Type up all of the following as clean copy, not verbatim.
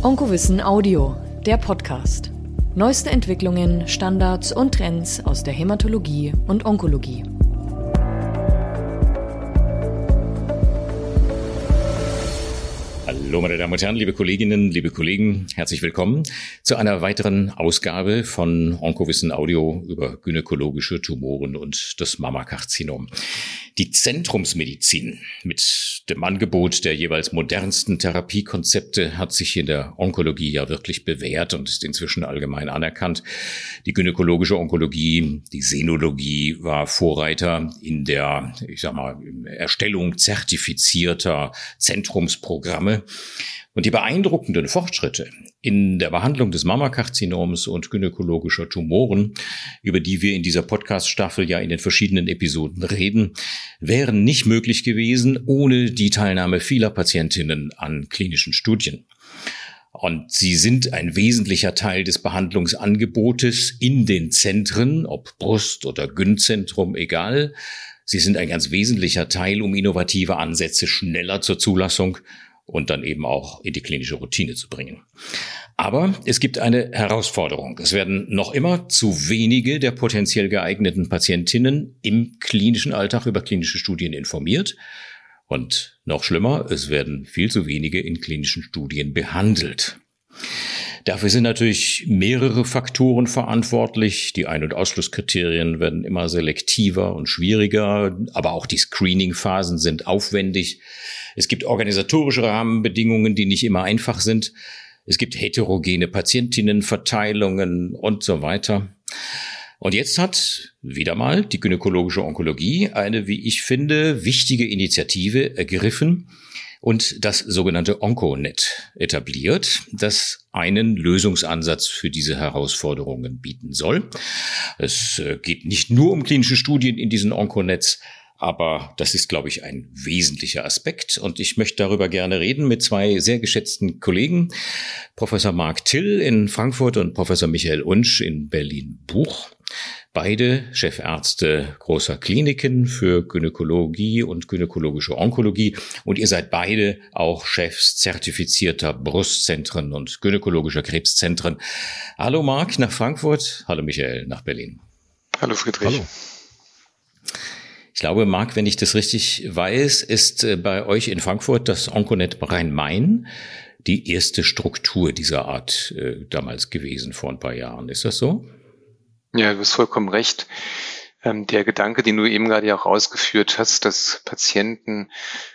Onkowissen Audio, der Podcast. Neueste Entwicklungen, Standards und Trends aus der Hämatologie und Onkologie. Hallo meine Damen und Herren, liebe Kolleginnen, liebe Kollegen, herzlich willkommen zu einer weiteren Ausgabe von Onkowissen Audio über gynäkologische Tumoren und das Mammakarzinom. Die Zentrumsmedizin mit dem Angebot der jeweils modernsten Therapiekonzepte hat sich in der Onkologie ja wirklich bewährt und ist inzwischen allgemein anerkannt. Die gynäkologische Onkologie, die Senologie war Vorreiter in der, Erstellung zertifizierter Zentrumsprogramme. Und die beeindruckenden Fortschritte in der Behandlung des Mammakarzinoms und gynäkologischer Tumoren, über die wir in dieser Podcast-Staffel ja in den verschiedenen Episoden reden, wären nicht möglich gewesen ohne die Teilnahme vieler Patientinnen an klinischen Studien. Und sie sind ein wesentlicher Teil des Behandlungsangebotes in den Zentren, ob Brust- oder Gyn-Zentrum, egal. Sie sind ein ganz wesentlicher Teil, um innovative Ansätze schneller zur Zulassung und dann eben auch in die klinische Routine zu bringen. Aber es gibt eine Herausforderung. Es werden noch immer zu wenige der potenziell geeigneten Patientinnen im klinischen Alltag über klinische Studien informiert. Und noch schlimmer, es werden viel zu wenige in klinischen Studien behandelt. Dafür sind natürlich mehrere Faktoren verantwortlich. Die Ein- und Ausschlusskriterien werden immer selektiver und schwieriger, aber auch die Screening-Phasen sind aufwendig. Es gibt organisatorische Rahmenbedingungen, die nicht immer einfach sind. Es gibt heterogene Patientinnenverteilungen und so weiter. Und jetzt hat wieder mal die gynäkologische Onkologie eine, wie ich finde, wichtige Initiative ergriffen und das sogenannte OncoNet etabliert, das einen Lösungsansatz für diese Herausforderungen bieten soll. Es geht nicht nur um klinische Studien in diesen OncoNets, aber das ist, glaube ich, ein wesentlicher Aspekt. Und ich möchte darüber gerne reden mit zwei sehr geschätzten Kollegen, Professor Marc Thill in Frankfurt und Professor Michael Untch in Berlin-Buch. Beide Chefärzte großer Kliniken für Gynäkologie und gynäkologische Onkologie. Und ihr seid beide auch Chefs zertifizierter Brustzentren und gynäkologischer Krebszentren. Hallo Marc nach Frankfurt, hallo Michael nach Berlin. Hallo Friedrich. Hallo. Ich glaube, Marc, wenn ich das richtig weiß, ist bei euch in Frankfurt das OncoNet Rhein-Main die erste Struktur dieser Art damals gewesen vor ein paar Jahren. Ist das so? Ja, du hast vollkommen recht. Der Gedanke, den du eben gerade ja auch ausgeführt hast, dass Patienten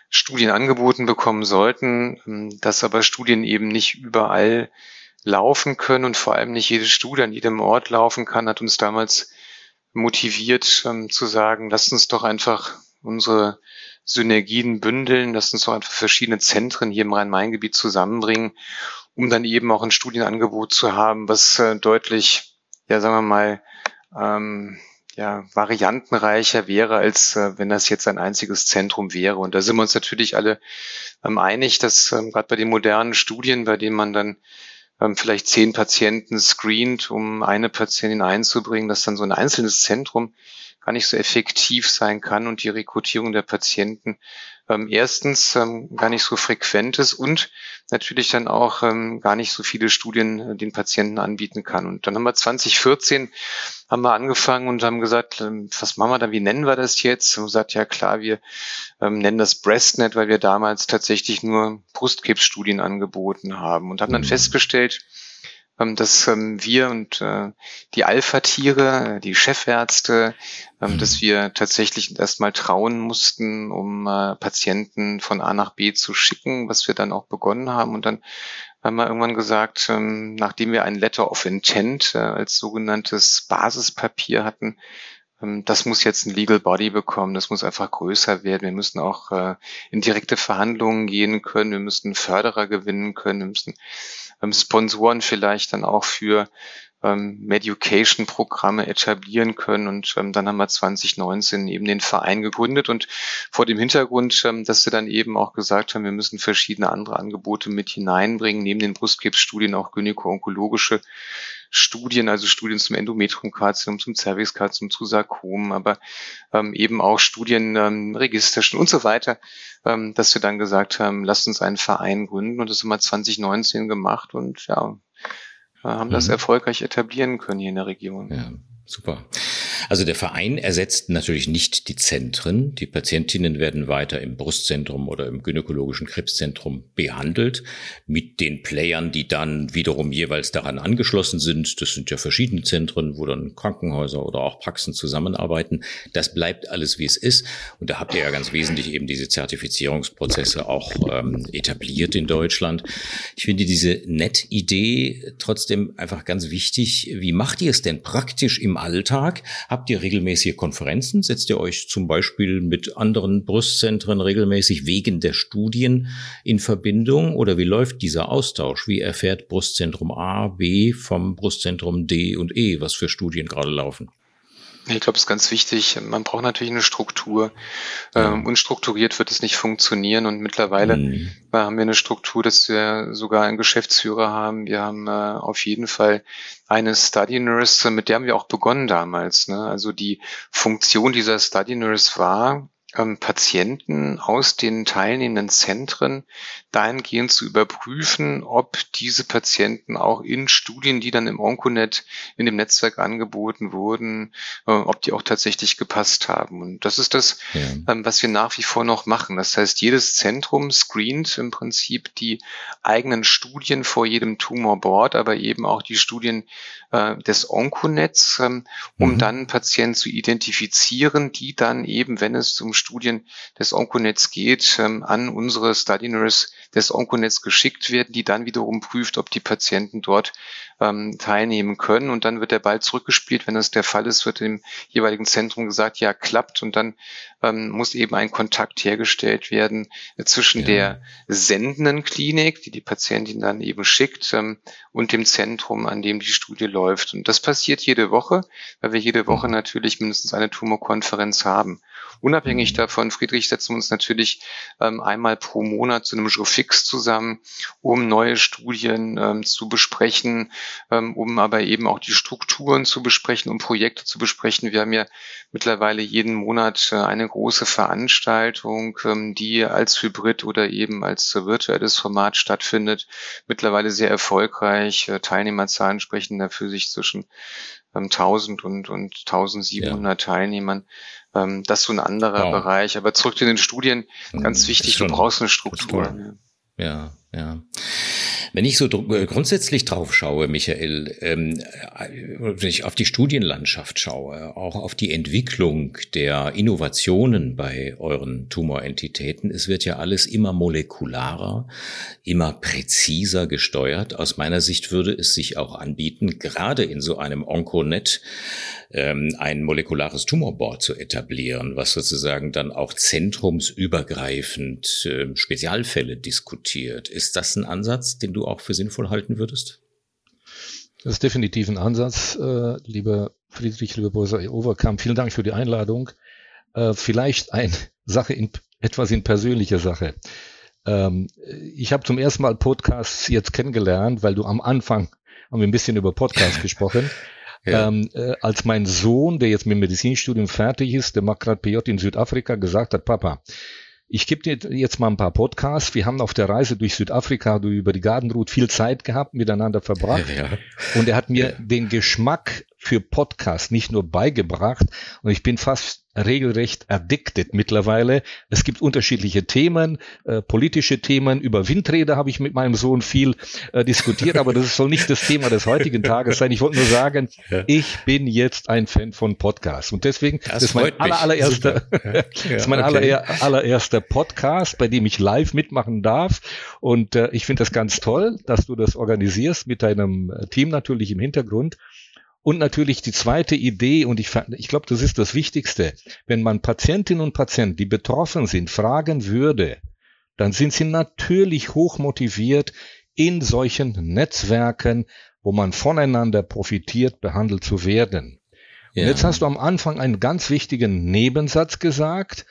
Studien angeboten bekommen sollten, dass aber Studien eben nicht überall laufen können und vor allem nicht jede Studie an jedem Ort laufen kann, hat uns damals motiviert zu sagen, lasst uns doch einfach unsere Synergien bündeln, lasst uns doch einfach verschiedene Zentren hier im Rhein-Main-Gebiet zusammenbringen, um dann eben auch ein Studienangebot zu haben, was deutlich variantenreicher wäre, als wenn das jetzt ein einziges Zentrum wäre. Und da sind wir uns natürlich alle einig, dass gerade bei den modernen Studien, bei denen man dann vielleicht 10 Patienten screent, um eine Patientin einzubringen, dass dann so ein einzelnes Zentrum gar nicht so effektiv sein kann und die Rekrutierung der Patienten erstens gar nicht so frequent ist und natürlich dann auch gar nicht so viele Studien den Patienten anbieten kann. Und dann haben wir 2014 angefangen und haben gesagt, was machen wir dann, wie nennen wir das jetzt? Und gesagt, ja klar, wir nennen das Breastnet, weil wir damals tatsächlich nur Brustkrebsstudien angeboten haben und haben dann festgestellt, dass wir und die Alpha-Tiere, die Chefärzte, dass wir tatsächlich erstmal trauen mussten, um Patienten von A nach B zu schicken, was wir dann auch begonnen haben. Und dann haben wir irgendwann gesagt, nachdem wir ein Letter of Intent als sogenanntes Basispapier hatten, das muss jetzt ein Legal Body bekommen, das muss einfach größer werden. Wir müssen auch in direkte Verhandlungen gehen können, wir müssen Förderer gewinnen können, wir müssen Sponsoren vielleicht dann auch für Medication-Programme etablieren können. Und dann haben wir 2019 eben den Verein gegründet. Und vor dem Hintergrund, dass wir dann eben auch gesagt haben, wir müssen verschiedene andere Angebote mit hineinbringen, neben den Brustkrebsstudien auch gynäko-onkologische Studien, also Studien zum Endometriumkarzinom, zum Zervixkarzinom, zu Sarkomen, aber eben auch Studien, Registerchen und so weiter, dass wir dann gesagt haben, lasst uns einen Verein gründen, und das haben wir 2019 gemacht und ja, haben das erfolgreich etablieren können hier in der Region. Ja, super. Also der Verein ersetzt natürlich nicht die Zentren. Die Patientinnen werden weiter im Brustzentrum oder im gynäkologischen Krebszentrum behandelt mit den Playern, die dann wiederum jeweils daran angeschlossen sind. Das sind ja verschiedene Zentren, wo dann Krankenhäuser oder auch Praxen zusammenarbeiten. Das bleibt alles, wie es ist. Und da habt ihr ja ganz wesentlich eben diese Zertifizierungsprozesse auch etabliert in Deutschland. Ich finde diese Net-Idee trotzdem einfach ganz wichtig. Wie macht ihr es denn praktisch im Alltag? Habt ihr regelmäßige Konferenzen? Setzt ihr euch zum Beispiel mit anderen Brustzentren regelmäßig wegen der Studien in Verbindung? Oder wie läuft dieser Austausch? Wie erfährt Brustzentrum A, B vom Brustzentrum D und E, was für Studien gerade laufen? Ich glaube, es ist ganz wichtig. Man braucht natürlich eine Struktur. Unstrukturiert wird es nicht funktionieren. Und mittlerweile haben wir eine Struktur, dass wir sogar einen Geschäftsführer haben. Wir haben auf jeden Fall eine Study Nurse, mit der haben wir auch begonnen damals, ne? Also die Funktion dieser Study Nurse war, Patienten aus den teilnehmenden Zentren dahingehend zu überprüfen, ob diese Patienten auch in Studien, die dann im OncoNet, in dem Netzwerk angeboten wurden, ob die auch tatsächlich gepasst haben. Und das ist das, was wir nach wie vor noch machen. Das heißt, jedes Zentrum screent im Prinzip die eigenen Studien vor jedem Tumorboard, aber eben auch die Studien des OncoNets, um dann Patienten zu identifizieren, die dann eben, wenn es zum Studien des OncoNets geht, an unsere Study Nurse des OncoNets geschickt werden, die dann wiederum prüft, ob die Patienten dort teilnehmen können, und dann wird der Ball zurückgespielt. Wenn das der Fall ist, wird dem jeweiligen Zentrum gesagt, ja, klappt, und dann muss eben ein Kontakt hergestellt werden zwischen der sendenden Klinik, die die Patientin dann eben schickt, und dem Zentrum, an dem die Studie läuft. Und das passiert jede Woche, weil wir jede Woche natürlich mindestens eine Tumorkonferenz haben. Unabhängig davon, Friedrich, setzen wir uns natürlich einmal pro Monat zu einem Jour fix zusammen, um neue Studien zu besprechen, um aber eben auch die Strukturen zu besprechen, um Projekte zu besprechen. Wir haben ja mittlerweile jeden Monat eine große Veranstaltung, die als Hybrid oder eben als virtuelles Format stattfindet. Mittlerweile sehr erfolgreich. Teilnehmerzahlen sprechen dafür sich zwischen 1000 und 1700 Teilnehmern. Das ist so ein anderer Bereich. Aber zurück zu den Studien. Ganz wichtig, du brauchst eine Struktur. Ja. Wenn ich so grundsätzlich drauf schaue, Michael, wenn ich auf die Studienlandschaft schaue, auch auf die Entwicklung der Innovationen bei euren Tumorentitäten, es wird ja alles immer molekularer, immer präziser gesteuert. Aus meiner Sicht würde es sich auch anbieten, gerade in so einem OncoNet ein molekulares Tumorboard zu etablieren, was sozusagen dann auch zentrumsübergreifend Spezialfälle diskutiert. Ist das ein Ansatz, den du auch für sinnvoll halten würdest? Das ist definitiv ein Ansatz, lieber Friedrich, lieber Bursa-Overkamp. Vielen Dank für die Einladung. Vielleicht eine Sache, etwas in persönlicher Sache. Ich habe zum ersten Mal Podcasts jetzt kennengelernt, weil du am Anfang haben wir ein bisschen über Podcasts gesprochen. Als mein Sohn, der jetzt mit dem Medizinstudium fertig ist, der macht gerade PJ in Südafrika, gesagt hat, Papa, ich gebe dir jetzt mal ein paar Podcasts. Wir haben auf der Reise durch Südafrika, über die Garden Route, viel Zeit gehabt, miteinander verbracht. Und er hat mir den Geschmack für Podcasts nicht nur beigebracht. Und ich bin fast regelrecht addicted mittlerweile. Es gibt unterschiedliche Themen, politische Themen. Über Windräder habe ich mit meinem Sohn viel diskutiert, aber das soll nicht das Thema des heutigen Tages sein. Ich wollte nur sagen, ich bin jetzt ein Fan von Podcasts. Und deswegen, das ist mein allererster allererster Podcast, bei dem ich live mitmachen darf. Und ich finde das ganz toll, dass du das organisierst mit deinem Team natürlich im Hintergrund. Und natürlich die zweite Idee, und ich glaube, das ist das Wichtigste, wenn man Patientinnen und Patienten, die betroffen sind, fragen würde, dann sind sie natürlich hoch motiviert, in solchen Netzwerken, wo man voneinander profitiert, behandelt zu werden. Ja. Und jetzt hast du am Anfang einen ganz wichtigen Nebensatz gesagt,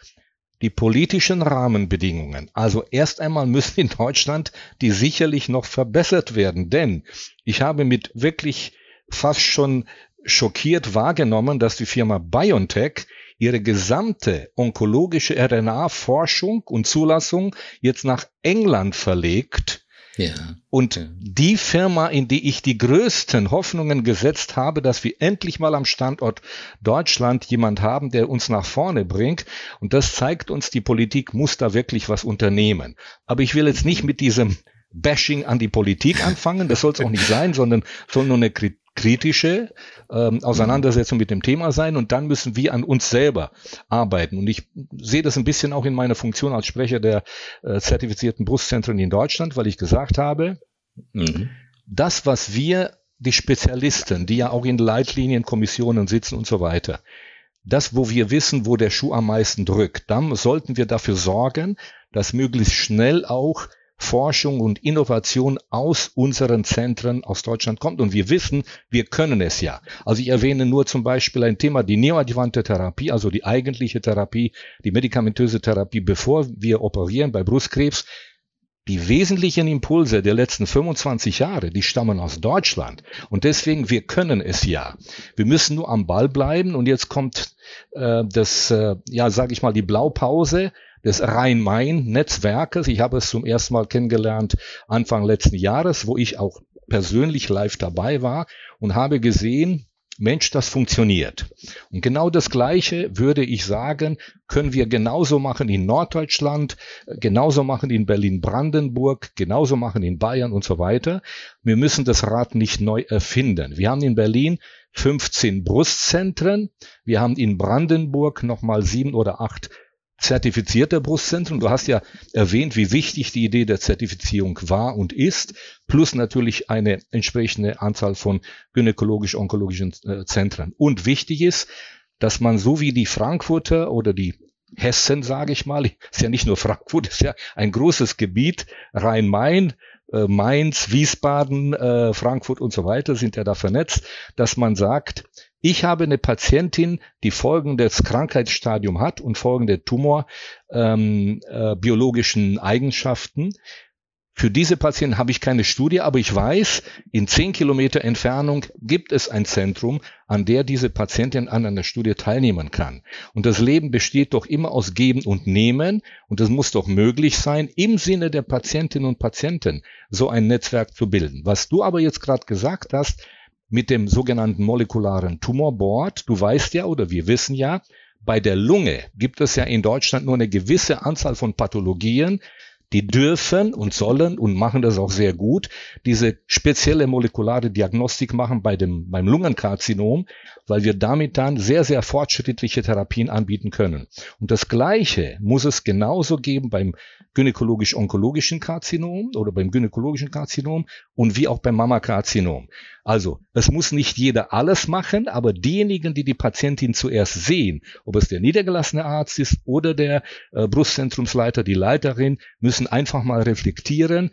die politischen Rahmenbedingungen. Also erst einmal müssen in Deutschland die sicherlich noch verbessert werden, denn ich habe mit wirklich fast schon schockiert wahrgenommen, dass die Firma BioNTech ihre gesamte onkologische RNA-Forschung und Zulassung jetzt nach England verlegt. Ja. Und die Firma, in die ich die größten Hoffnungen gesetzt habe, dass wir endlich mal am Standort Deutschland jemand haben, der uns nach vorne bringt. Und das zeigt uns, die Politik muss da wirklich was unternehmen. Aber ich will jetzt nicht mit diesem Bashing an die Politik anfangen, das soll es auch nicht sein, sondern soll nur eine kritische Auseinandersetzung mit dem Thema sein, und dann müssen wir an uns selber arbeiten. Und ich sehe das ein bisschen auch in meiner Funktion als Sprecher der zertifizierten Brustzentren in Deutschland, weil ich gesagt habe, das, was wir, die Spezialisten, die ja auch in Leitlinien, Kommissionen sitzen und so weiter, das, wo wir wissen, wo der Schuh am meisten drückt, dann sollten wir dafür sorgen, dass möglichst schnell auch Forschung und Innovation aus unseren Zentren aus Deutschland kommt. Und wir wissen, wir können es ja. Also ich erwähne nur zum Beispiel ein Thema, die neoadjuvante Therapie, also die eigentliche Therapie, die medikamentöse Therapie, bevor wir operieren bei Brustkrebs. Die wesentlichen Impulse der letzten 25 Jahre, die stammen aus Deutschland. Und deswegen, wir können es ja. Wir müssen nur am Ball bleiben. Und jetzt kommt die Blaupause des Rhein-Main-Netzwerkes. Ich habe es zum ersten Mal kennengelernt Anfang letzten Jahres, wo ich auch persönlich live dabei war und habe gesehen, Mensch, das funktioniert. Und genau das Gleiche, würde ich sagen, können wir genauso machen in Norddeutschland, genauso machen in Berlin-Brandenburg, genauso machen in Bayern und so weiter. Wir müssen das Rad nicht neu erfinden. Wir haben in Berlin 15 Brustzentren, wir haben in Brandenburg nochmal 7 oder 8 zertifizierte Brustzentren. Du hast ja erwähnt, wie wichtig die Idee der Zertifizierung war und ist, plus natürlich eine entsprechende Anzahl von gynäkologisch-onkologischen Zentren. Und wichtig ist, dass man so wie die Frankfurter oder die Hessen, sage ich mal, ist ja nicht nur Frankfurt, ist ja ein großes Gebiet, Rhein-Main, Mainz, Wiesbaden, Frankfurt und so weiter sind ja da vernetzt, dass man sagt, ich habe eine Patientin, die folgendes Krankheitsstadium hat und folgende Tumor biologischen Eigenschaften. Für diese Patienten habe ich keine Studie, aber ich weiß, in 10 Kilometer Entfernung gibt es ein Zentrum, an der diese Patientin an einer Studie teilnehmen kann. Und das Leben besteht doch immer aus Geben und Nehmen. Und das muss doch möglich sein, im Sinne der Patientinnen und Patienten so ein Netzwerk zu bilden. Was du aber jetzt gerade gesagt hast, mit dem sogenannten molekularen Tumorboard, du weißt ja, oder wir wissen ja, bei der Lunge gibt es ja in Deutschland nur eine gewisse Anzahl von Pathologien, die dürfen und sollen und machen das auch sehr gut, diese spezielle molekulare Diagnostik machen beim Lungenkarzinom, weil wir damit dann sehr, sehr fortschrittliche Therapien anbieten können. Und das Gleiche muss es genauso geben beim gynäkologisch-onkologischen Karzinom oder beim gynäkologischen Karzinom und wie auch beim Mammakarzinom. Also, es muss nicht jeder alles machen, aber diejenigen, die die Patientin zuerst sehen, ob es der niedergelassene Arzt ist oder der Brustzentrumsleiter, die Leiterin, müssen einfach mal reflektieren,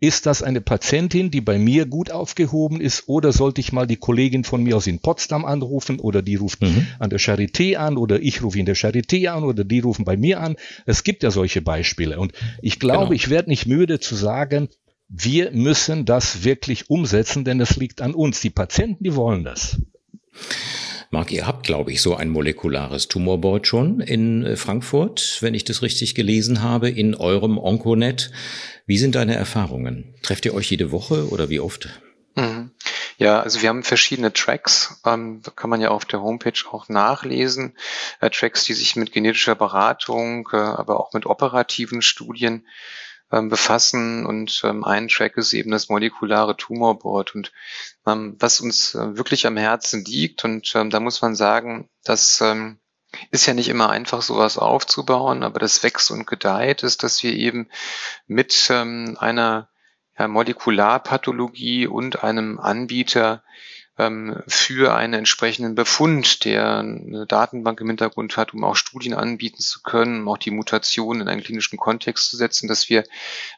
ist das eine Patientin, die bei mir gut aufgehoben ist, oder sollte ich mal die Kollegin von mir aus in Potsdam anrufen, oder die ruft an der Charité an, oder ich rufe in der Charité an, oder die rufen bei mir an. Es gibt ja solche Beispiele. Und ich glaube, ich werde nicht müde zu sagen, wir müssen das wirklich umsetzen, denn es liegt an uns. Die Patienten, die wollen das. Marc, ihr habt, glaube ich, so ein molekulares Tumorboard schon in Frankfurt, wenn ich das richtig gelesen habe, in eurem OncoNet. Wie sind deine Erfahrungen? Trefft ihr euch jede Woche oder wie oft? Ja, also wir haben verschiedene Tracks, kann man ja auf der Homepage auch nachlesen. Tracks, die sich mit genetischer Beratung, aber auch mit operativen Studien befassen, und ein Track ist eben das molekulare Tumorboard, und was uns wirklich am Herzen liegt, und da muss man sagen, das ist ja nicht immer einfach, sowas aufzubauen, aber das wächst und gedeiht, ist, dass wir eben mit einer Molekularpathologie und einem Anbieter für einen entsprechenden Befund, der eine Datenbank im Hintergrund hat, um auch Studien anbieten zu können, um auch die Mutation in einen klinischen Kontext zu setzen, dass wir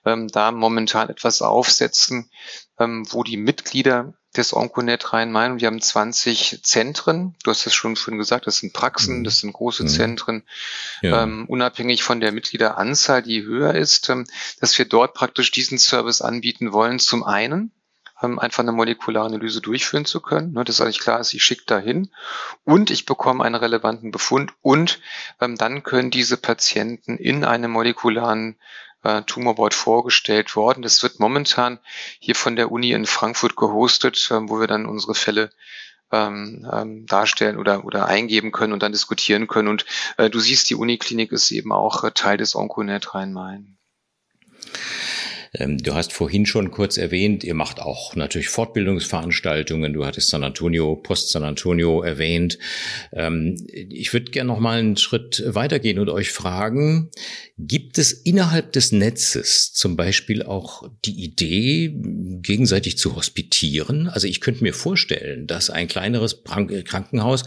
da momentan etwas aufsetzen, wo die Mitglieder des OncoNet Rhein-Main, und wir haben 20 Zentren, du hast es schon vorhin gesagt, das sind Praxen, das sind große Zentren, unabhängig von der Mitgliederanzahl, die höher ist, dass wir dort praktisch diesen Service anbieten wollen, zum einen, einfach eine Molekularanalyse durchführen zu können, dass eigentlich klar ist, ich schicke dahin und ich bekomme einen relevanten Befund und dann können diese Patienten in einem molekularen Tumorboard vorgestellt worden. Das wird momentan hier von der Uni in Frankfurt gehostet, wo wir dann unsere Fälle darstellen oder eingeben können und dann diskutieren können. Und du siehst, die Uniklinik ist eben auch Teil des OncoNet Rhein-Main. Du hast vorhin schon kurz erwähnt, ihr macht auch natürlich Fortbildungsveranstaltungen. Du hattest San Antonio, Post-San Antonio erwähnt. Ich würde gerne noch mal einen Schritt weitergehen und euch fragen, gibt es innerhalb des Netzes zum Beispiel auch die Idee, gegenseitig zu hospitieren? Also ich könnte mir vorstellen, dass ein kleineres Krankenhaus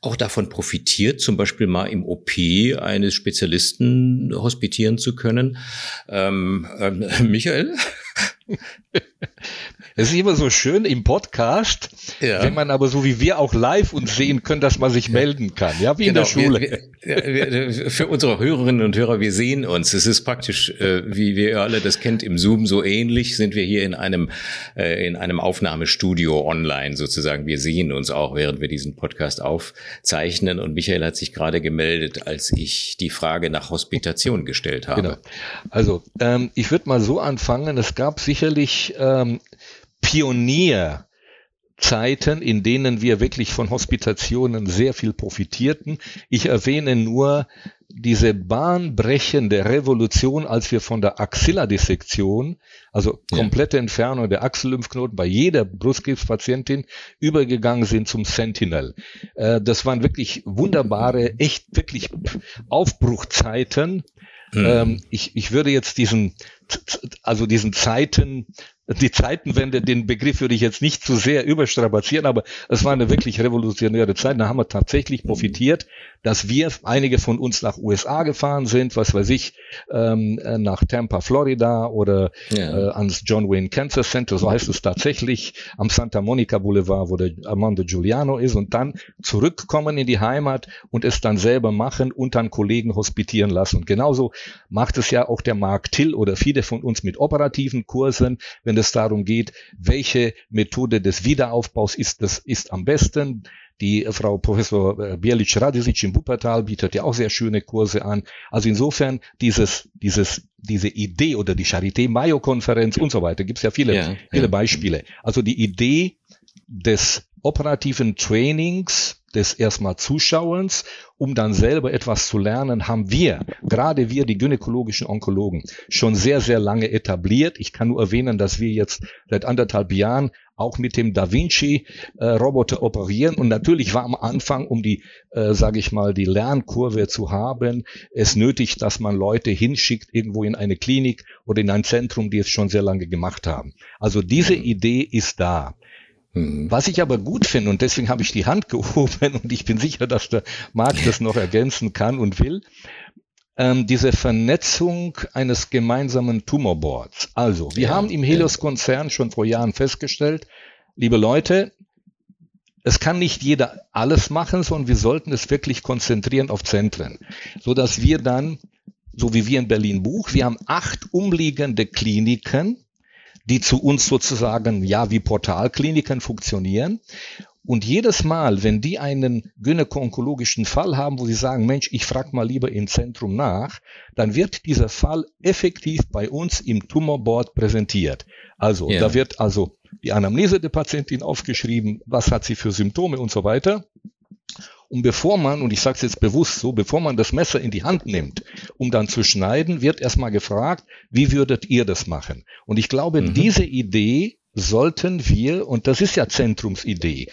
auch davon profitiert, zum Beispiel mal im OP eines Spezialisten hospitieren zu können. Michael? Es ist immer so schön im Podcast, ja, wenn man aber so wie wir auch live uns sehen können, dass man sich melden kann, ja, wie genau, in der Schule. Wir, für unsere Hörerinnen und Hörer, wir sehen uns. Es ist praktisch, wie wir alle das kennt, im Zoom so ähnlich sind wir hier in einem Aufnahmestudio online sozusagen. Wir sehen uns auch, während wir diesen Podcast aufzeichnen. Und Michael hat sich gerade gemeldet, als ich die Frage nach Hospitation gestellt habe. Genau. Also ich würde mal so anfangen, es gab sicherlich Pionierzeiten, in denen wir wirklich von Hospitationen sehr viel profitierten. Ich erwähne nur diese bahnbrechende Revolution, als wir von der Axilladissektion, also komplette Entfernung der Achsellymphknoten bei jeder Brustkrebspatientin, übergegangen sind zum Sentinel. Das waren wirklich wunderbare, echt wirklich Aufbruchzeiten. Ich würde jetzt die Zeitenwende, den Begriff würde ich jetzt nicht zu sehr überstrapazieren, aber es war eine wirklich revolutionäre Zeit. Da haben wir tatsächlich profitiert, dass wir, einige von uns nach USA gefahren sind, was weiß ich, nach Tampa, Florida oder ans John Wayne Cancer Center, so heißt es tatsächlich, am Santa Monica Boulevard, wo der Armando Giuliano ist, und dann zurückkommen in die Heimat und es dann selber machen und dann Kollegen hospitieren lassen. Und genauso macht es ja auch der Marc Thill oder viele von uns mit operativen Kursen, wenn es darum geht, welche Methode des Wiederaufbaus ist am besten. Die Frau Professor Bielic Radisic in Wuppertal bietet ja auch sehr schöne Kurse an. Also insofern diese Idee oder die Charité Mayo-Konferenz und so weiter, gibt es ja viele Beispiele. Also die Idee des operativen Trainings, des erstmal Zuschauens, um dann selber etwas zu lernen, haben wir, gerade wir, die gynäkologischen Onkologen, schon sehr, sehr lange etabliert. Ich kann nur erwähnen, dass wir jetzt seit 1,5 Jahren auch mit dem Da Vinci Roboter operieren. Und natürlich war am Anfang, um die, sage ich mal, die Lernkurve zu haben, es nötig, dass man Leute hinschickt irgendwo in eine Klinik oder in ein Zentrum, die es schon sehr lange gemacht haben. Also diese Idee ist da. Was ich aber gut finde, und deswegen habe ich die Hand gehoben und ich bin sicher, dass der Marc das noch ergänzen kann und will, diese Vernetzung eines gemeinsamen Tumorboards. Also, wir haben im Helios-Konzern schon vor Jahren festgestellt, liebe Leute, es kann nicht jeder alles machen, sondern wir sollten es wirklich konzentrieren auf Zentren, sodass wir dann, so wie wir in Berlin-Buch, wir haben 8 umliegende Kliniken, die zu uns sozusagen, ja, wie Portalkliniken funktionieren. Und jedes Mal, wenn die einen gynäko-onkologischen Fall haben, wo sie sagen, Mensch, ich frage mal lieber im Zentrum nach, dann wird dieser Fall effektiv bei uns im Tumorboard präsentiert. Also, da wird also die Anamnese der Patientin aufgeschrieben, was hat sie für Symptome und so weiter. Und bevor man, und ich sage es jetzt bewusst so, bevor man das Messer in die Hand nimmt, um dann zu schneiden, wird erstmal gefragt, wie würdet ihr das machen? Und ich glaube, diese Idee sollten wir, und das ist ja Zentrumsidee,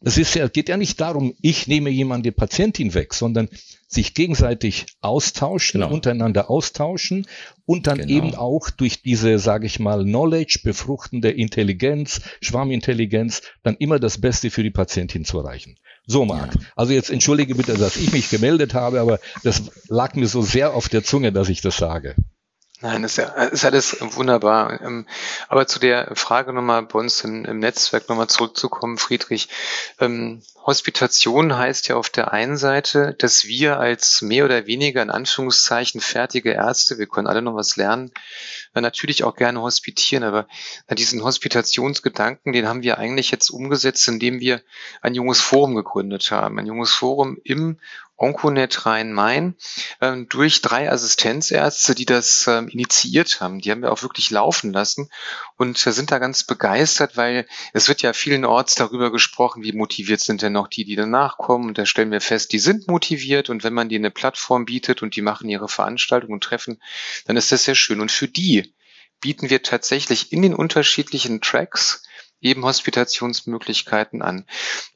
es geht ja nicht darum, ich nehme jemanden, die Patientin weg, sondern sich gegenseitig austauschen, untereinander austauschen und dann eben auch durch diese, sage ich mal, Knowledge, befruchtende Intelligenz, Schwarmintelligenz, dann immer das Beste für die Patientin zu erreichen. So, Marc. Also jetzt entschuldige bitte, dass ich mich gemeldet habe, aber das lag mir so sehr auf der Zunge, dass ich das sage. Nein, ist alles wunderbar. Aber zu der Frage nochmal bei uns im Netzwerk nochmal zurückzukommen, Friedrich. Hospitation heißt ja auf der einen Seite, dass wir als mehr oder weniger in Anführungszeichen fertige Ärzte, wir können alle noch was lernen, natürlich auch gerne hospitieren, aber diesen Hospitationsgedanken, den haben wir eigentlich jetzt umgesetzt, indem wir ein junges Forum gegründet haben. Ein junges Forum im OncoNet Rhein-Main durch 3 Assistenzärzte, die das initiiert haben. Die haben wir auch wirklich laufen lassen und sind da ganz begeistert, weil es wird ja vielenorts darüber gesprochen, wie motiviert sind denn noch die danach kommen. Und da stellen wir fest, die sind motiviert und wenn man denen eine Plattform bietet und die machen ihre Veranstaltungen und Treffen, dann ist das sehr schön. Und für die bieten wir tatsächlich in den unterschiedlichen Tracks eben Hospitationsmöglichkeiten an.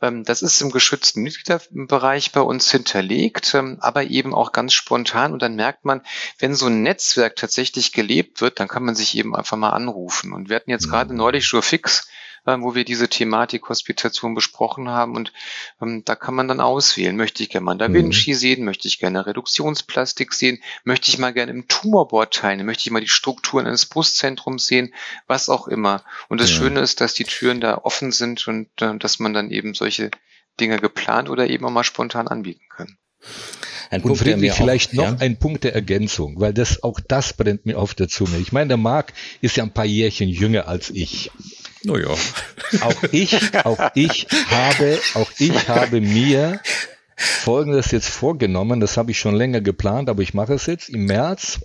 Das ist im geschützten Mitgliederbereich bei uns hinterlegt, aber eben auch ganz spontan. Und dann merkt man, wenn so ein Netzwerk tatsächlich gelebt wird, dann kann man sich eben einfach mal anrufen. Und wir hatten jetzt gerade neulich Jurfix, wo wir diese Thematik Hospitation besprochen haben. Und da kann man dann auswählen. Möchte ich gerne mal Da Vinci sehen? Möchte ich gerne Reduktionsplastik sehen? Möchte ich mal gerne im Tumorboard teilnehmen? Möchte ich mal die Strukturen eines Brustzentrums sehen? Was auch immer. Und das Schöne ist, dass die Türen da offen sind und dass man dann eben solche Dinge geplant oder eben auch mal spontan anbieten kann. Und Friedrich, vielleicht noch ein Punkt der Ergänzung, weil das brennt mir auf der Zunge. Ich meine, der Marc ist ja ein paar Jährchen jünger als ich. Naja. Auch ich habe mir Folgendes jetzt vorgenommen, das habe ich schon länger geplant, aber ich mache es jetzt. Im März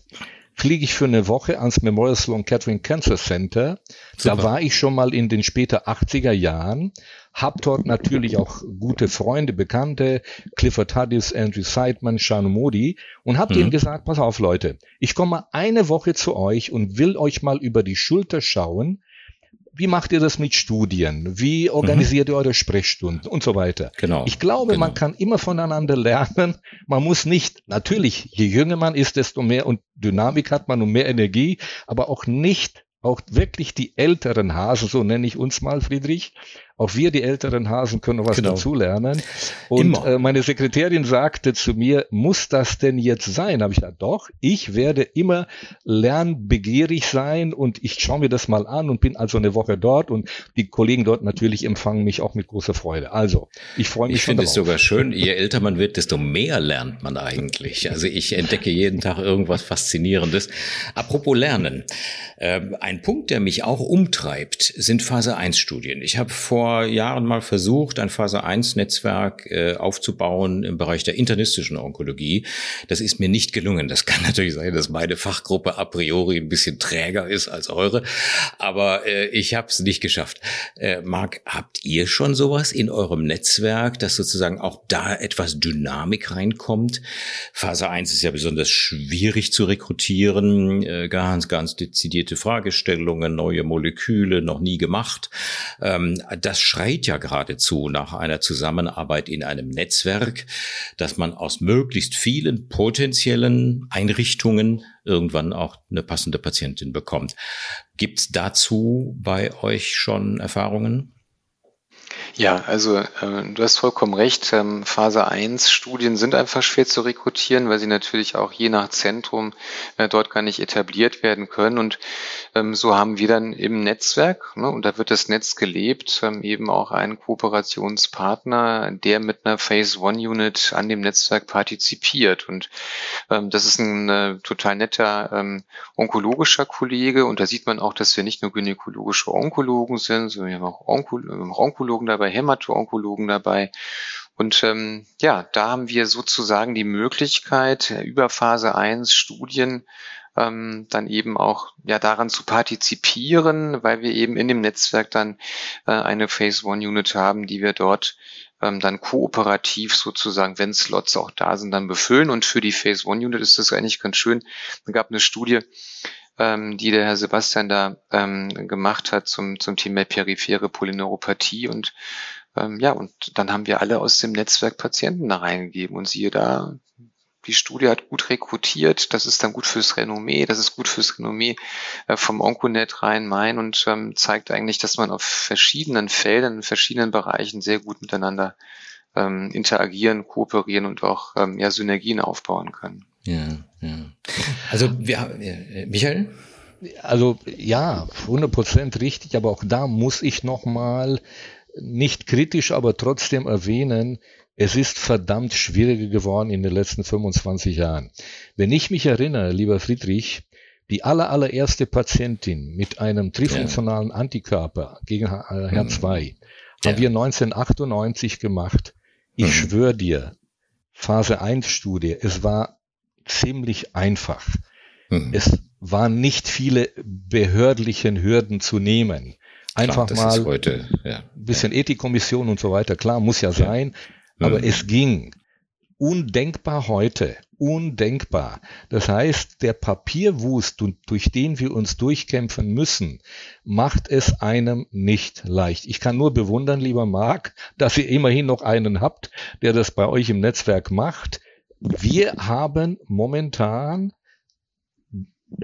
fliege ich für eine Woche ans Memorial Sloan Kettering Cancer Center. Super. Da war ich schon mal in den später 80er Jahren, habe dort natürlich auch gute Freunde, Bekannte, Clifford Haddis, Andrew Seidman, Shanu Modi und habe denen gesagt, pass auf Leute, ich komme mal eine Woche zu euch und will euch mal über die Schulter schauen. Wie macht ihr das mit Studien? Wie organisiert ihr eure Sprechstunden und so weiter? Genau. Ich glaube, man kann immer voneinander lernen. Man muss nicht, natürlich, je jünger man ist, desto mehr und Dynamik hat man und mehr Energie, aber auch nicht, auch wirklich die älteren Hasen, so nenne ich uns mal, Friedrich. Auch wir, die älteren Hasen, können was dazulernen. Und meine Sekretärin sagte zu mir, muss das denn jetzt sein? Habe ich gesagt, doch, ich werde immer lernbegierig sein und ich schaue mir das mal an und bin also eine Woche dort und die Kollegen dort natürlich empfangen mich auch mit großer Freude. Also, ich freue mich schon darauf. Ich finde es sogar schön, je älter man wird, desto mehr lernt man eigentlich. Also ich entdecke jeden Tag irgendwas Faszinierendes. Apropos Lernen. Ein Punkt, der mich auch umtreibt, sind Phase-1-Studien. Ich habe vor Jahren mal versucht, ein Phase-1-Netzwerk aufzubauen im Bereich der internistischen Onkologie. Das ist mir nicht gelungen. Das kann natürlich sein, dass meine Fachgruppe a priori ein bisschen träger ist als eure, aber ich habe es nicht geschafft. Marc, habt ihr schon sowas in eurem Netzwerk, dass sozusagen auch da etwas Dynamik reinkommt? Phase 1 ist ja besonders schwierig zu rekrutieren, ganz, ganz dezidierte Fragestellungen, neue Moleküle, noch nie gemacht. Das schreit ja geradezu nach einer Zusammenarbeit in einem Netzwerk, dass man aus möglichst vielen potenziellen Einrichtungen irgendwann auch eine passende Patientin bekommt. Gibt's dazu bei euch schon Erfahrungen? Ja, also du hast vollkommen recht. Phase 1 Studien sind einfach schwer zu rekrutieren, weil sie natürlich auch je nach Zentrum dort gar nicht etabliert werden können. Und so haben wir dann im Netzwerk, und da wird das Netz gelebt, eben auch einen Kooperationspartner, der mit einer Phase 1 Unit an dem Netzwerk partizipiert. Und das ist ein total netter onkologischer Kollege. Und da sieht man auch, dass wir nicht nur gynäkologische Onkologen sind, sondern wir haben auch Onkologen dabei, Hämato-Onkologen dabei. Und da haben wir sozusagen die Möglichkeit, über Phase 1 Studien dann eben auch daran zu partizipieren, weil wir eben in dem Netzwerk dann eine Phase 1 Unit haben, die wir dort dann kooperativ sozusagen, wenn Slots auch da sind, dann befüllen. Und für die Phase 1 Unit ist das eigentlich ganz schön. Es gab eine Studie, die der Herr Sebastian da gemacht hat zum Thema Periphere Polyneuropathie und und dann haben wir alle aus dem Netzwerk Patienten da reingegeben und siehe da, die Studie hat gut rekrutiert, das ist dann gut fürs Renommee, vom OncoNet Rhein-Main und zeigt eigentlich, dass man auf verschiedenen Feldern, in verschiedenen Bereichen sehr gut miteinander interagieren, kooperieren und auch Synergien aufbauen kann. Ja, ja. Also Michael? Also ja, 100% richtig, aber auch da muss ich nochmal, nicht kritisch, aber trotzdem erwähnen, es ist verdammt schwieriger geworden in den letzten 25 Jahren. Wenn ich mich erinnere, lieber Friedrich, die allererste Patientin mit einem trifunktionalen Antikörper gegen HER2 haben wir 1998 gemacht. Ich schwöre dir, Phase 1 Studie, es war ziemlich einfach. Es waren nicht viele behördlichen Hürden zu nehmen. Einfach klar, mal heute, bisschen Ethikkommission und so weiter, klar, muss ja sein, aber es ging. Undenkbar heute, undenkbar. Das heißt, der Papierwust, durch den wir uns durchkämpfen müssen, macht es einem nicht leicht. Ich kann nur bewundern, lieber Marc, dass ihr immerhin noch einen habt, der das bei euch im Netzwerk macht. Wir haben momentan,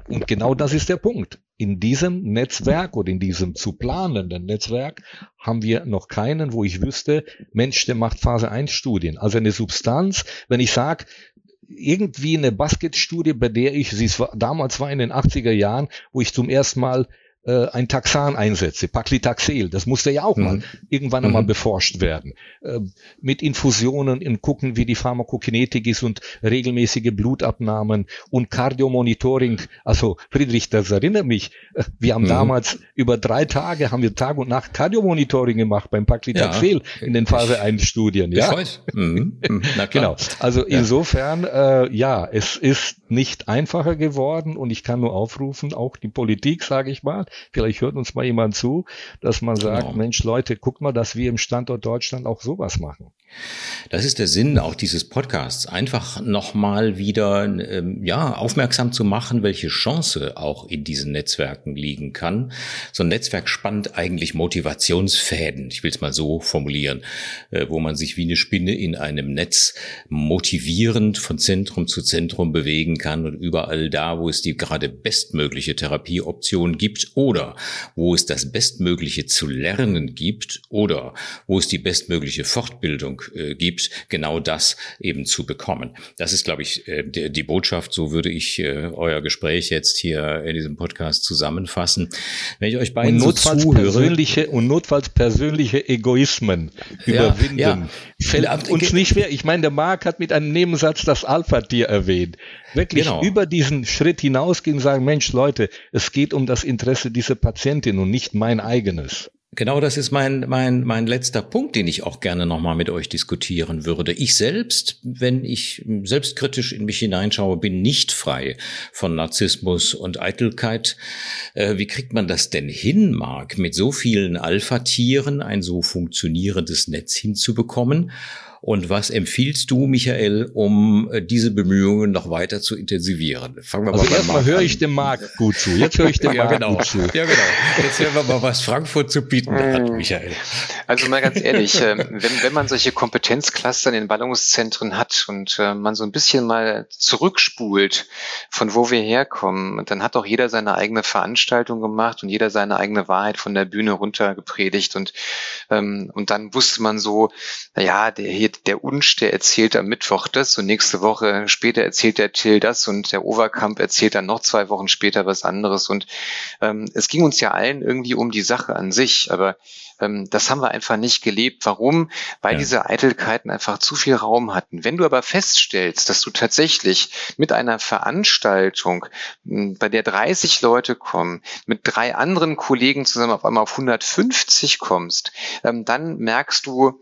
und genau das ist der Punkt, in diesem Netzwerk oder in diesem zu planenden Netzwerk haben wir noch keinen, wo ich wüsste, Mensch, der macht Phase 1 Studien. Also eine Substanz, wenn ich sage, irgendwie eine Basketstudie, bei der ich, damals war in den 80er Jahren, wo ich zum ersten Mal ein Taxan einsetze, Paclitaxel, das musste ja auch mal irgendwann einmal beforscht werden. Mit Infusionen und gucken, wie die Pharmakokinetik ist und regelmäßige Blutabnahmen und Kardiomonitoring. Also Friedrich, das erinnert mich, wir haben damals über 3 Tage, haben wir Tag und Nacht Kardiomonitoring gemacht beim Paclitaxel in den Phase 1 Studien. Ja, ich weiß. Na klar. Genau. Also insofern, es ist nicht einfacher geworden und ich kann nur aufrufen, auch die Politik, sage ich mal, vielleicht hört uns mal jemand zu, dass man sagt, Mensch Leute, guckt mal, dass wir im Standort Deutschland auch sowas machen. Das ist der Sinn auch dieses Podcasts, einfach nochmal wieder aufmerksam zu machen, welche Chance auch in diesen Netzwerken liegen kann. So ein Netzwerk spannt eigentlich Motivationsfäden, ich will es mal so formulieren, wo man sich wie eine Spinne in einem Netz motivierend von Zentrum zu Zentrum bewegen kann und überall da, wo es die gerade bestmögliche Therapieoption gibt, oder wo es das Bestmögliche zu lernen gibt oder wo es die bestmögliche Fortbildung gibt, genau das eben zu bekommen. Das ist, glaube ich, die Botschaft, so würde ich euer Gespräch jetzt hier in diesem Podcast zusammenfassen. Wenn ich euch beiden so zuhöre... Notfalls persönliche Egoismen überwinden. Ja. Fällt uns nicht schwer. Ich meine, der Marc hat mit einem Nebensatz das Alpha-Tier erwähnt. Wirklich über diesen Schritt hinausgehen und sagen, Mensch Leute, es geht um das Interesse dieser Patientin und nicht mein eigenes. Genau, das ist mein letzter Punkt, den ich auch gerne nochmal mit euch diskutieren würde. Ich selbst, wenn ich selbstkritisch in mich hineinschaue, bin nicht frei von Narzissmus und Eitelkeit. Wie kriegt man das denn hin, Marc, mit so vielen Alpha-Tieren ein so funktionierendes Netz hinzubekommen? Und was empfiehlst du, Michael, um diese Bemühungen noch weiter zu intensivieren? Fangen wir mal an. Erstmal höre ich dem Marc gut zu. Jetzt höre ich dem Marc gut zu. Ja, genau. Jetzt hören wir mal, was Frankfurt zu bieten hat, Michael. Also mal ganz ehrlich, wenn man solche Kompetenzclustern in Ballungszentren hat und man so ein bisschen mal zurückspult, von wo wir herkommen, dann hat auch jeder seine eigene Veranstaltung gemacht und jeder seine eigene Wahrheit von der Bühne runter gepredigt. Und dann wusste man so, naja, der Untsch, der erzählt am Mittwoch das und nächste Woche später erzählt der Till das und der Overkamp erzählt dann noch 2 Wochen später was anderes. Und es ging uns ja allen irgendwie um die Sache an sich, aber das haben wir einfach nicht gelebt. Warum? Weil diese Eitelkeiten einfach zu viel Raum hatten. Wenn du aber feststellst, dass du tatsächlich mit einer Veranstaltung, bei der 30 Leute kommen, mit 3 anderen Kollegen zusammen auf einmal auf 150 kommst, dann merkst du,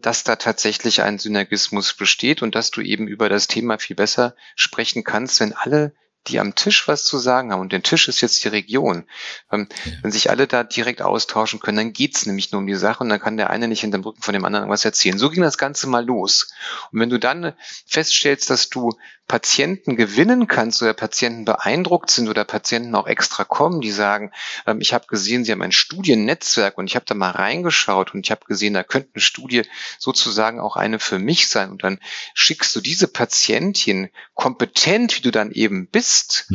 dass da tatsächlich ein Synergismus besteht und dass du eben über das Thema viel besser sprechen kannst, wenn alle, die am Tisch was zu sagen haben, und der Tisch ist jetzt die Region, wenn sich alle da direkt austauschen können, dann geht's nämlich nur um die Sache und dann kann der eine nicht hinterm Rücken von dem anderen was erzählen. So ging das Ganze mal los. Und wenn du dann feststellst, dass du Patienten gewinnen kannst oder Patienten beeindruckt sind oder Patienten auch extra kommen, die sagen, ich habe gesehen, Sie haben ein Studiennetzwerk und ich habe da mal reingeschaut und ich habe gesehen, da könnte eine Studie sozusagen auch eine für mich sein. Und dann schickst du diese Patientin kompetent, wie du dann eben bist,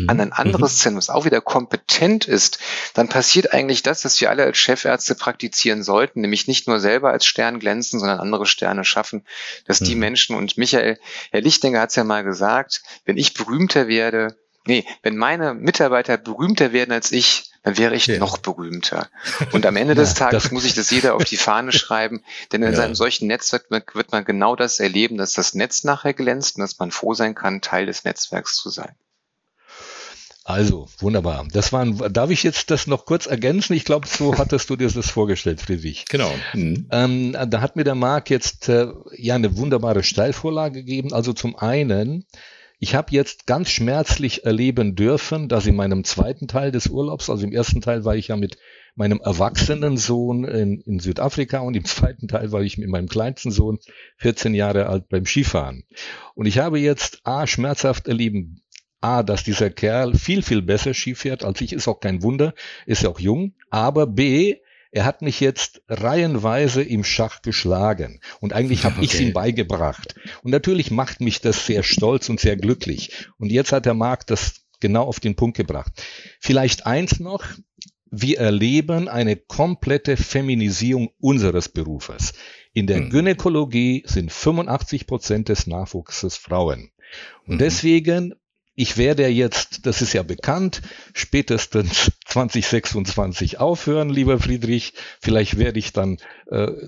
an ein anderes Zentrum, was auch wieder kompetent ist. Dann passiert eigentlich das, was wir alle als Chefärzte praktizieren sollten, nämlich nicht nur selber als Stern glänzen, sondern andere Sterne schaffen, dass die Menschen, und Herr Lichtinger hat es ja mal gesagt, wenn ich berühmter werde, nee, wenn meine Mitarbeiter berühmter werden als ich, dann wäre ich noch berühmter. Und am Ende des Tages muss sich das jeder auf die Fahne schreiben, denn in einem solchen Netz wird man genau das erleben, dass das Netz nachher glänzt und dass man froh sein kann, Teil des Netzwerks zu sein. Also, wunderbar. Darf ich jetzt das noch kurz ergänzen? Ich glaube, so hattest du dir das vorgestellt, Friedrich. Genau. Da hat mir der Marc jetzt eine wunderbare Steilvorlage gegeben. Also zum einen, ich habe jetzt ganz schmerzlich erleben dürfen, dass in meinem zweiten Teil des Urlaubs, also im ersten Teil war ich ja mit meinem erwachsenen Sohn in Südafrika und im zweiten Teil war ich mit meinem kleinsten Sohn, 14 Jahre alt, beim Skifahren. Und ich habe jetzt schmerzhaft erleben, dass dieser Kerl viel, viel besser Ski fährt als ich, ist auch kein Wunder, ist ja auch jung, aber B, er hat mich jetzt reihenweise im Schach geschlagen und eigentlich habe ich ihm beigebracht. Und natürlich macht mich das sehr stolz und sehr glücklich. Und jetzt hat der Marc das genau auf den Punkt gebracht. Vielleicht eins noch, wir erleben eine komplette Feminisierung unseres Berufes. In der Gynäkologie sind 85% des Nachwuchses Frauen. Und deswegen... Ich werde jetzt, das ist ja bekannt, spätestens 2026 aufhören, lieber Friedrich. Vielleicht werde ich dann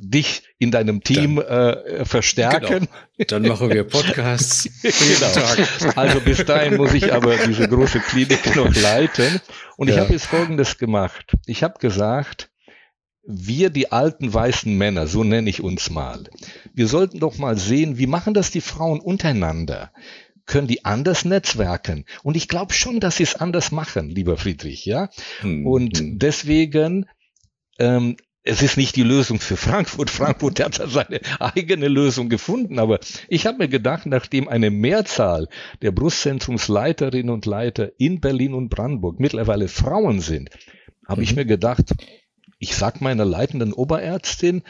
dich in deinem Team verstärken. Genau. Dann machen wir Podcasts. Genau. Tag. Also bis dahin muss ich aber diese große Klinik noch leiten. Und ich habe jetzt Folgendes gemacht. Ich habe gesagt, wir, die alten weißen Männer, so nenne ich uns mal, wir sollten doch mal sehen, wie machen das die Frauen untereinander? Können die anders netzwerken? Und ich glaube schon, dass sie es anders machen, lieber Friedrich, ja? Und deswegen, es ist nicht die Lösung für Frankfurt. Frankfurt hat da seine eigene Lösung gefunden. Aber ich habe mir gedacht, nachdem eine Mehrzahl der Brustzentrumsleiterinnen und Leiter in Berlin und Brandenburg mittlerweile Frauen sind, habe ich mir gedacht, ich sag meiner leitenden Oberärztin,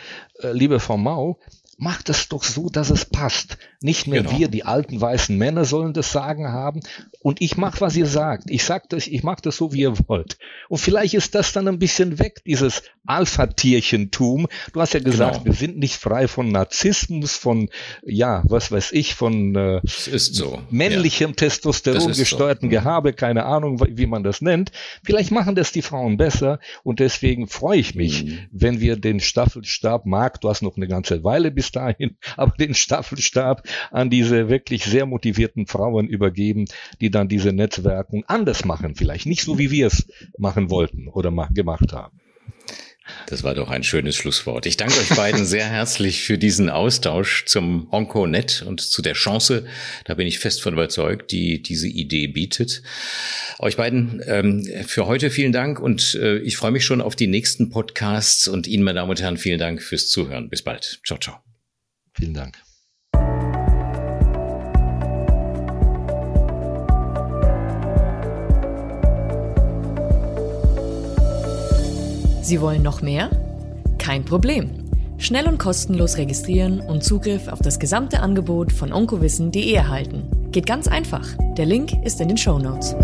liebe Frau Mau, macht es doch so, dass es passt. Nicht mehr wir, die alten weißen Männer, sollen das Sagen haben. Und ich mache, was ihr sagt. Ich mache das so, wie ihr wollt. Und vielleicht ist das dann ein bisschen weg, dieses Alpha-Tierchentum. Du hast ja gesagt, wir sind nicht frei von Narzissmus, von, was weiß ich, von männlichem Testosteron gesteuerten Gehabe. Keine Ahnung, wie man das nennt. Vielleicht machen das die Frauen besser. Und deswegen freue ich mich, wenn wir den Staffelstab, Marc, du hast noch eine ganze Weile bis dahin, aber den Staffelstab an diese wirklich sehr motivierten Frauen übergeben, die dann diese Netzwerke anders machen, vielleicht nicht so, wie wir es machen wollten oder gemacht haben. Das war doch ein schönes Schlusswort. Ich danke euch beiden sehr herzlich für diesen Austausch zum OncoNet und zu der Chance, da bin ich fest von überzeugt, die diese Idee bietet. Euch beiden für heute vielen Dank und ich freue mich schon auf die nächsten Podcasts und Ihnen, meine Damen und Herren, vielen Dank fürs Zuhören. Bis bald. Ciao, ciao. Vielen Dank. Sie wollen noch mehr? Kein Problem. Schnell und kostenlos registrieren und Zugriff auf das gesamte Angebot von onkowissen.de erhalten. Geht ganz einfach. Der Link ist in den Shownotes.